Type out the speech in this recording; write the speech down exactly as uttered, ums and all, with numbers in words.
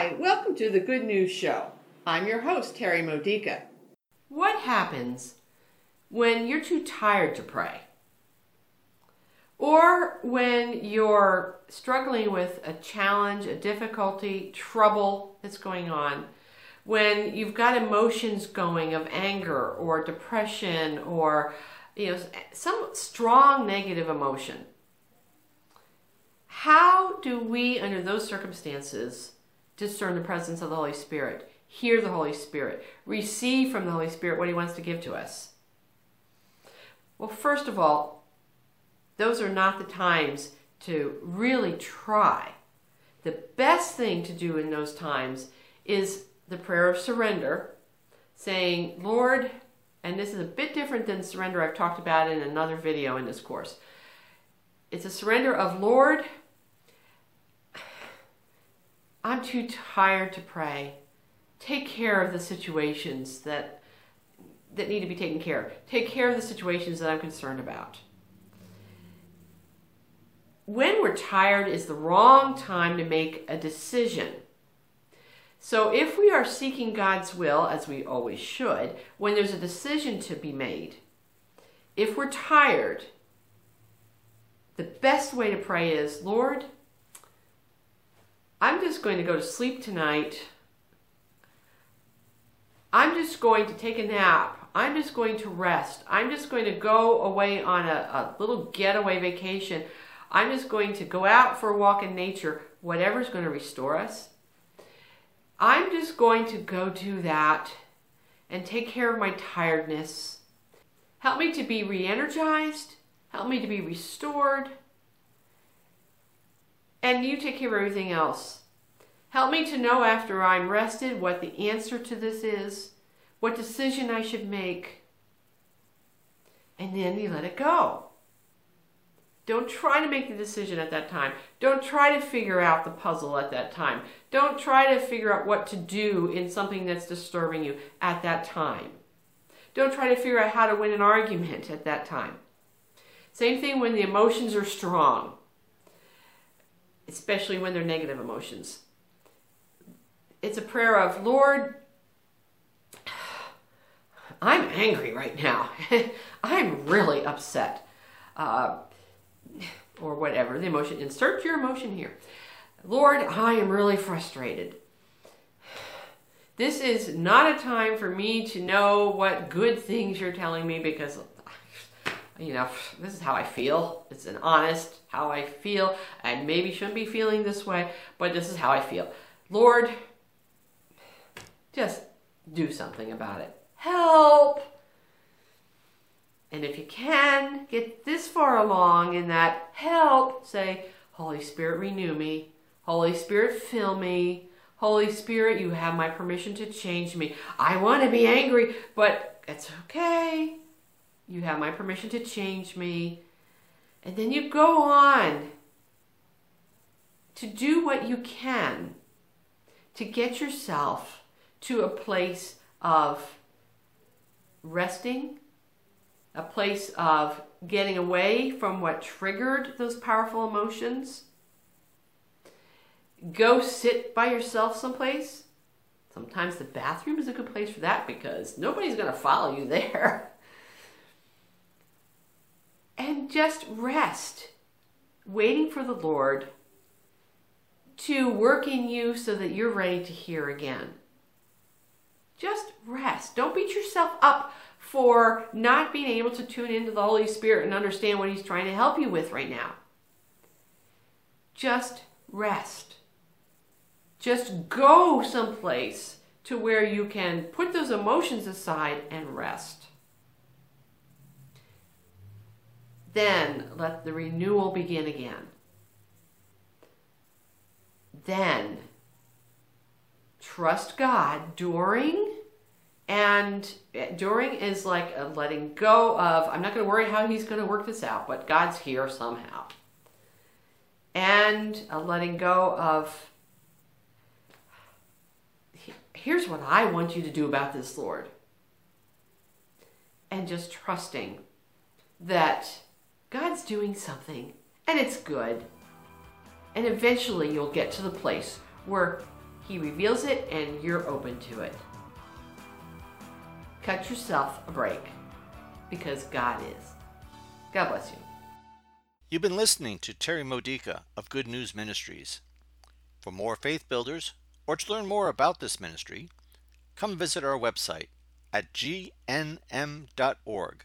Hi, welcome to the Good News Show. I'm your host, Terry Modica. What happens when you're too tired to pray? Or when you're struggling with a challenge, a difficulty, trouble that's going on? When you've got emotions going of anger or depression or, you know, some strong negative emotion. How do we, under those circumstances, discern the presence of the Holy Spirit, hear the Holy Spirit, receive from the Holy Spirit what He wants to give to us? Well, first of all, those are not the times to really try. The best thing to do in those times is the prayer of surrender, saying, Lord, and this is a bit different than surrender I've talked about in another video in this course. It's a surrender of, Lord, I'm too tired to pray. Take care of the situations that, that need to be taken care of. Take care of the situations that I'm concerned about. When we're tired is the wrong time to make a decision. So if we are seeking God's will, as we always should, when there's a decision to be made, if we're tired, the best way to pray is, Lord, I'm just going to go to sleep tonight. I'm just going to take a nap. I'm just going to rest. I'm just going to go away on a, a little getaway vacation. I'm just going to go out for a walk in nature, whatever's going to restore us. I'm just going to go do that and take care of my tiredness. Help me to be re-energized. Help me to be restored. And you take care of everything else. Help me to know after I'm rested what the answer to this is, what decision I should make. And then you let it go. Don't try to make the decision at that time. Don't try to figure out the puzzle at that time. Don't try to figure out what to do in something that's disturbing you at that time. Don't try to figure out how to win an argument at that time. Same thing when the emotions are strong, especially when they're negative emotions. It's a prayer of, Lord, I'm angry right now. I'm really upset. Uh, or whatever, the emotion. Insert your emotion here. Lord, I am really frustrated. This is not a time for me to know what good things you're telling me because, you know, this is how I feel. It's an honest how I feel. I maybe shouldn't be feeling this way, but this is how I feel. Lord, just do something about it. Help! And if you can, get this far along in that help, say, Holy Spirit, renew me. Holy Spirit, fill me. Holy Spirit, you have my permission to change me. I want to be angry, but it's okay. You have my permission to change me. And then you go on to do what you can to get yourself to a place of resting, a place of getting away from what triggered those powerful emotions. Go sit by yourself someplace. Sometimes the bathroom is a good place for that because nobody's going to follow you there. And just rest, waiting for the Lord to work in you so that you're ready to hear again. Just rest. Don't beat yourself up for not being able to tune into the Holy Spirit and understand what He's trying to help you with right now. Just rest. Just go someplace to where you can put those emotions aside and rest. Then let the renewal begin again. Then trust God during. And during is like a letting go of, I'm not going to worry how He's going to work this out, but God's here somehow. And a letting go of, here's what I want you to do about this, Lord. And just trusting that God's doing something and it's good. And eventually you'll get to the place where He reveals it and you're open to it. Cut yourself a break, because God is. God bless you. You've been listening to Terry Modica of Good News Ministries. For more faith builders, or to learn more about this ministry, come visit our website at G N M dot org.